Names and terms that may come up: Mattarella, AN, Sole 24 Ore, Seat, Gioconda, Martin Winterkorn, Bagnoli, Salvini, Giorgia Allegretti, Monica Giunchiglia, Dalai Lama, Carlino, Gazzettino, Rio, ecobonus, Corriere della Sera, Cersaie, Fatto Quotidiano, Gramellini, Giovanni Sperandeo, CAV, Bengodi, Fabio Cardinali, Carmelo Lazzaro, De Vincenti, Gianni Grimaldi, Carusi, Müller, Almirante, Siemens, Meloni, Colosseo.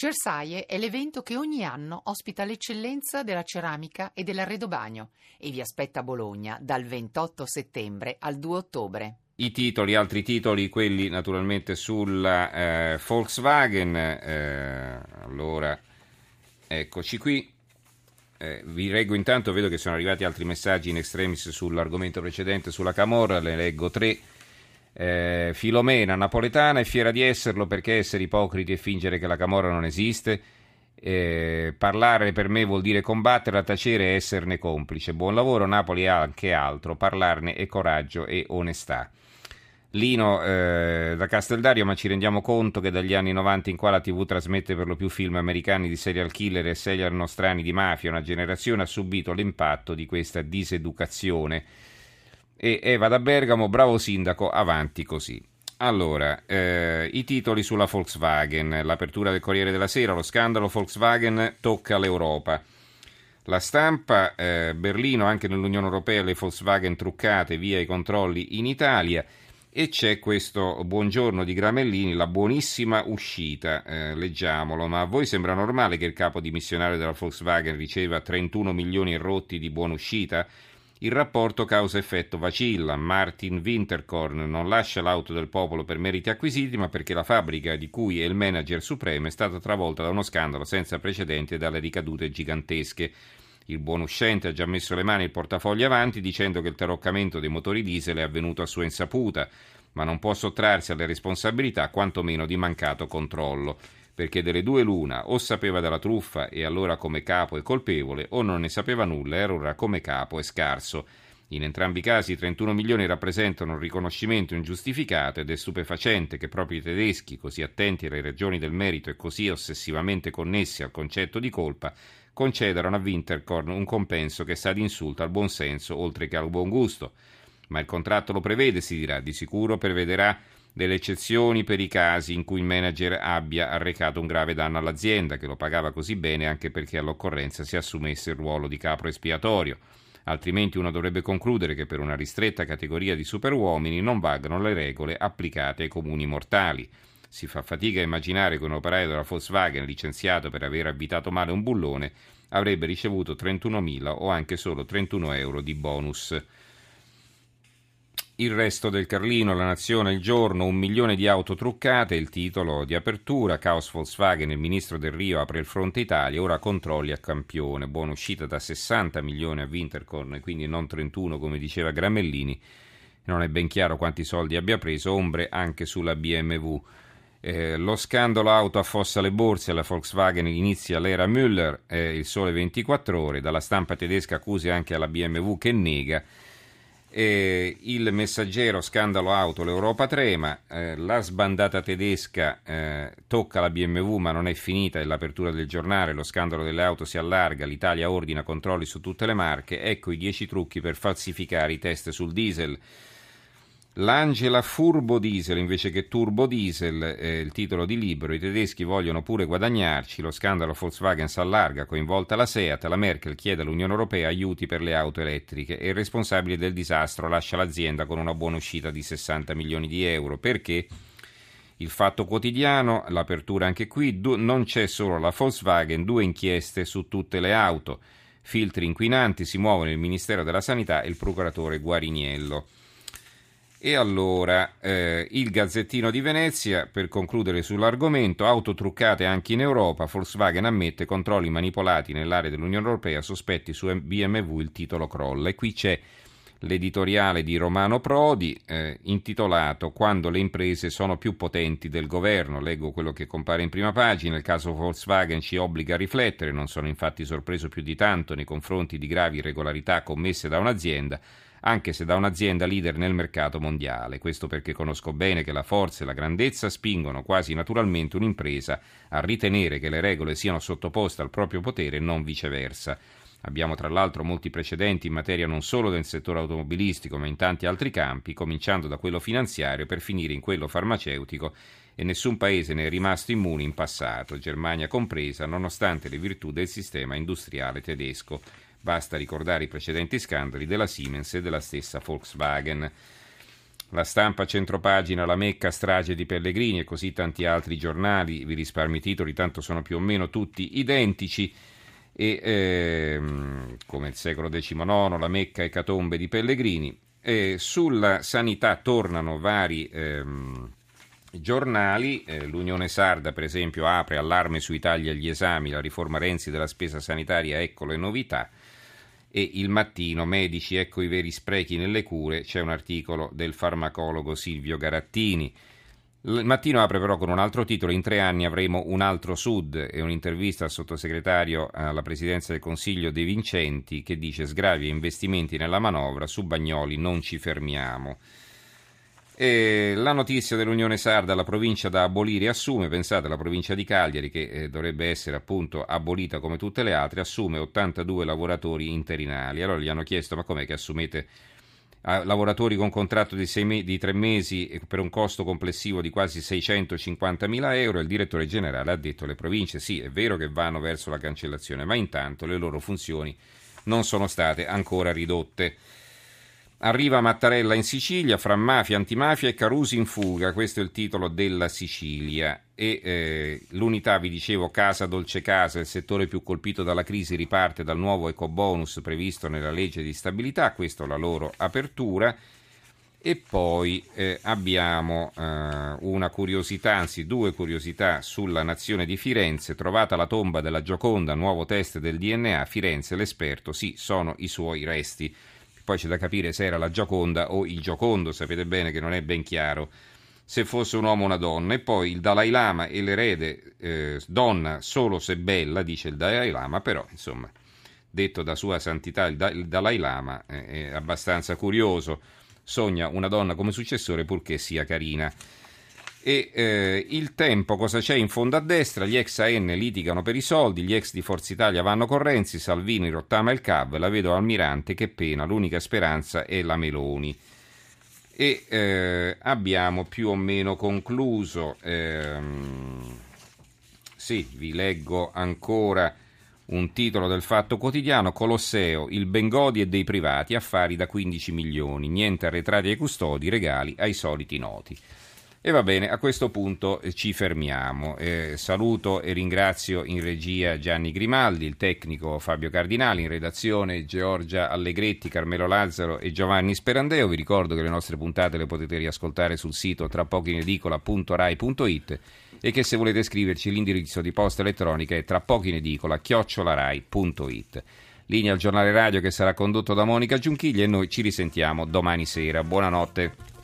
Cersaie è l'evento che ogni anno ospita l'eccellenza della ceramica e dell'arredobagno e vi aspetta a Bologna dal 28 settembre al 2 ottobre. I titoli, altri titoli, quelli naturalmente sulla Volkswagen. Allora, eccoci qui. Vi leggo intanto, vedo che sono arrivati altri messaggi in extremis sull'argomento precedente, sulla Camorra, le leggo tre. Filomena, napoletana, è fiera di esserlo, perché essere ipocriti e fingere che la Camorra non esiste? Parlare per me vuol dire combatterla, tacere e esserne complice. Buon lavoro, Napoli ha anche altro, parlarne è coraggio e onestà. Lino da Casteldario, ma ci rendiamo conto che dagli anni 90 in qua la TV trasmette per lo più film americani di serial killer e serial nostrani di mafia, una generazione ha subito l'impatto di questa diseducazione. E Eva da Bergamo, bravo sindaco, avanti così. Allora, i titoli sulla Volkswagen, l'apertura del Corriere della Sera, lo scandalo Volkswagen tocca l'Europa. La Stampa, Berlino, anche nell'Unione Europea le Volkswagen truccate, via i controlli in Italia, e c'è questo buongiorno di Gramellini, la buonissima uscita, leggiamolo. Ma a voi sembra normale che il capo dimissionario della Volkswagen riceva 31 milioni e rotti di buon'uscita? Il rapporto causa-effetto vacilla, Martin Winterkorn non lascia l'auto del popolo per meriti acquisiti, ma perché la fabbrica di cui è il manager supremo è stata travolta da uno scandalo senza precedenti e dalle ricadute gigantesche. Il buon uscente ha già messo le mani e il portafoglio avanti dicendo che il taroccamento dei motori diesel è avvenuto a sua insaputa, ma non può sottrarsi alle responsabilità quantomeno di mancato controllo. Perché delle due l'una, o sapeva della truffa e allora come capo è colpevole, o non ne sapeva nulla e allora come capo è scarso. In entrambi i casi i 31 milioni rappresentano un riconoscimento ingiustificato ed è stupefacente che proprio i tedeschi, così attenti alle ragioni del merito e così ossessivamente connessi al concetto di colpa, concedano a Winterkorn un compenso che sa di insulto al buon senso oltre che al buon gusto. Ma il contratto lo prevede, si dirà, di sicuro prevederà delle eccezioni per i casi in cui il manager abbia arrecato un grave danno all'azienda, che lo pagava così bene anche perché all'occorrenza si assumesse il ruolo di capro espiatorio. Altrimenti uno dovrebbe concludere che per una ristretta categoria di superuomini non valgano le regole applicate ai comuni mortali. Si fa fatica a immaginare che un operaio della Volkswagen licenziato per aver abitato male un bullone avrebbe ricevuto 31.000 o anche solo 31 euro di bonus. Il resto del Carlino, La Nazione, Il Giorno, 1 milione di auto truccate, il titolo di apertura, caos Volkswagen, il ministro del Rio apre il fronte Italia, ora controlli a campione, buona uscita da 60 milioni a Winterkorn e quindi non 31 come diceva Gramellini, non è ben chiaro quanti soldi abbia preso, ombre anche sulla BMW. Lo scandalo auto affossa le borse, alla Volkswagen inizia l'era Müller, il Sole 24 Ore, dalla stampa tedesca accuse anche alla BMW che nega. Il Messaggero, scandalo auto, l'Europa trema, la sbandata tedesca tocca la BMW ma non è finita, è l'apertura del giornale, lo scandalo delle auto si allarga, l'Italia ordina controlli su tutte le marche, ecco i 10 trucchi per falsificare i test sul diesel. L'Angela furbo diesel invece che turbo diesel, il titolo di libro, i tedeschi vogliono pure guadagnarci, lo scandalo Volkswagen si allarga, coinvolta la Seat, la Merkel chiede all'Unione Europea aiuti per le auto elettriche e il responsabile del disastro lascia l'azienda con una buona uscita di 60 milioni di euro. Perché? Il Fatto Quotidiano, l'apertura anche qui, non c'è solo la Volkswagen, 2 inchieste su tutte le auto, filtri inquinanti, si muovono il Ministero della Sanità e il procuratore Guariniello. E allora, il Gazzettino di Venezia, per concludere sull'argomento, auto truccate anche in Europa, Volkswagen ammette controlli manipolati nell'area dell'Unione Europea, sospetti su BMW, il titolo crolla. E qui c'è l'editoriale di Romano Prodi, intitolato «Quando le imprese sono più potenti del governo». Leggo quello che compare in prima pagina, il caso Volkswagen ci obbliga a riflettere, non sono infatti sorpreso più di tanto nei confronti di gravi irregolarità commesse da un'azienda, anche se da un'azienda leader nel mercato mondiale. Questo perché conosco bene che la forza e la grandezza spingono quasi naturalmente un'impresa a ritenere che le regole siano sottoposte al proprio potere e non viceversa. Abbiamo tra l'altro molti precedenti in materia non solo nel settore automobilistico ma in tanti altri campi, cominciando da quello finanziario per finire in quello farmaceutico, e nessun paese ne è rimasto immune in passato, Germania compresa, nonostante le virtù del sistema industriale tedesco. Basta ricordare i precedenti scandali della Siemens e della stessa Volkswagen. La Stampa centropagina, la Mecca, strage di Pellegrini, e così tanti altri giornali. Vi risparmio i titoli, tanto sono più o meno tutti identici. Come il secolo XIX, la Mecca, ecatombe di Pellegrini. Sulla sanità tornano vari giornali. L'Unione Sarda, per esempio, apre allarme sui tagli agli esami, la riforma Renzi della spesa sanitaria, ecco le novità. E Il Mattino, medici, ecco i veri sprechi nelle cure, c'è un articolo del farmacologo Silvio Garattini. Il Mattino apre però con un altro titolo, in 3 anni avremo un altro Sud, e un'intervista al sottosegretario alla presidenza del Consiglio De Vincenti, che dice sgravi e investimenti nella manovra, su Bagnoli non ci fermiamo. E la notizia dell'Unione Sarda, la provincia da abolire assume, pensate, la provincia di Cagliari, che dovrebbe essere appunto abolita come tutte le altre, assume 82 lavoratori interinali. Allora gli hanno chiesto: ma com'è che assumete lavoratori con contratto di 3 mesi per un costo complessivo di quasi 650.000 euro? Il direttore generale ha detto: le province sì, è vero che vanno verso la cancellazione, ma intanto le loro funzioni non sono state ancora ridotte. Arriva Mattarella in Sicilia, fra mafia, antimafia e Carusi in fuga, questo è il titolo della Sicilia. L'Unità, vi dicevo, casa dolce casa, il settore più colpito dalla crisi riparte dal nuovo ecobonus previsto nella legge di stabilità, questa è la loro apertura. E poi abbiamo una curiosità, anzi 2 curiosità sulla Nazione di Firenze. Trovata la tomba della Gioconda, nuovo test del DNA, Firenze l'esperto, sì, sono i suoi resti. Poi c'è da capire se era la Gioconda o il Giocondo, sapete bene che non è ben chiaro se fosse un uomo o una donna. E poi il Dalai Lama e l'erede, donna solo se bella, dice il Dalai Lama, però insomma, detto da sua santità il Dalai Lama, è abbastanza curioso, sogna una donna come successore purché sia carina. Il Tempo, cosa c'è in fondo a destra? Gli ex AN litigano per i soldi, gli ex di Forza Italia vanno con Renzi, Salvini rottama il CAV, la vedo Almirante, che pena, l'unica speranza è la Meloni. Abbiamo più o meno concluso. Sì, vi leggo ancora un titolo del Fatto Quotidiano: Colosseo, il Bengodi e dei privati, affari da 15 milioni, niente arretrati ai custodi, regali ai soliti noti. E va bene, a questo punto ci fermiamo. Saluto e ringrazio in regia Gianni Grimaldi, il tecnico Fabio Cardinali, in redazione Giorgia Allegretti, Carmelo Lazzaro e Giovanni Sperandeo. Vi ricordo che le nostre puntate le potete riascoltare sul sito trapochinedicola.rai.it e che se volete scriverci l'indirizzo di posta elettronica è trapochinedicola@rai.it. Linea al giornale radio che sarà condotto da Monica Giunchiglia, e noi ci risentiamo domani sera. Buonanotte.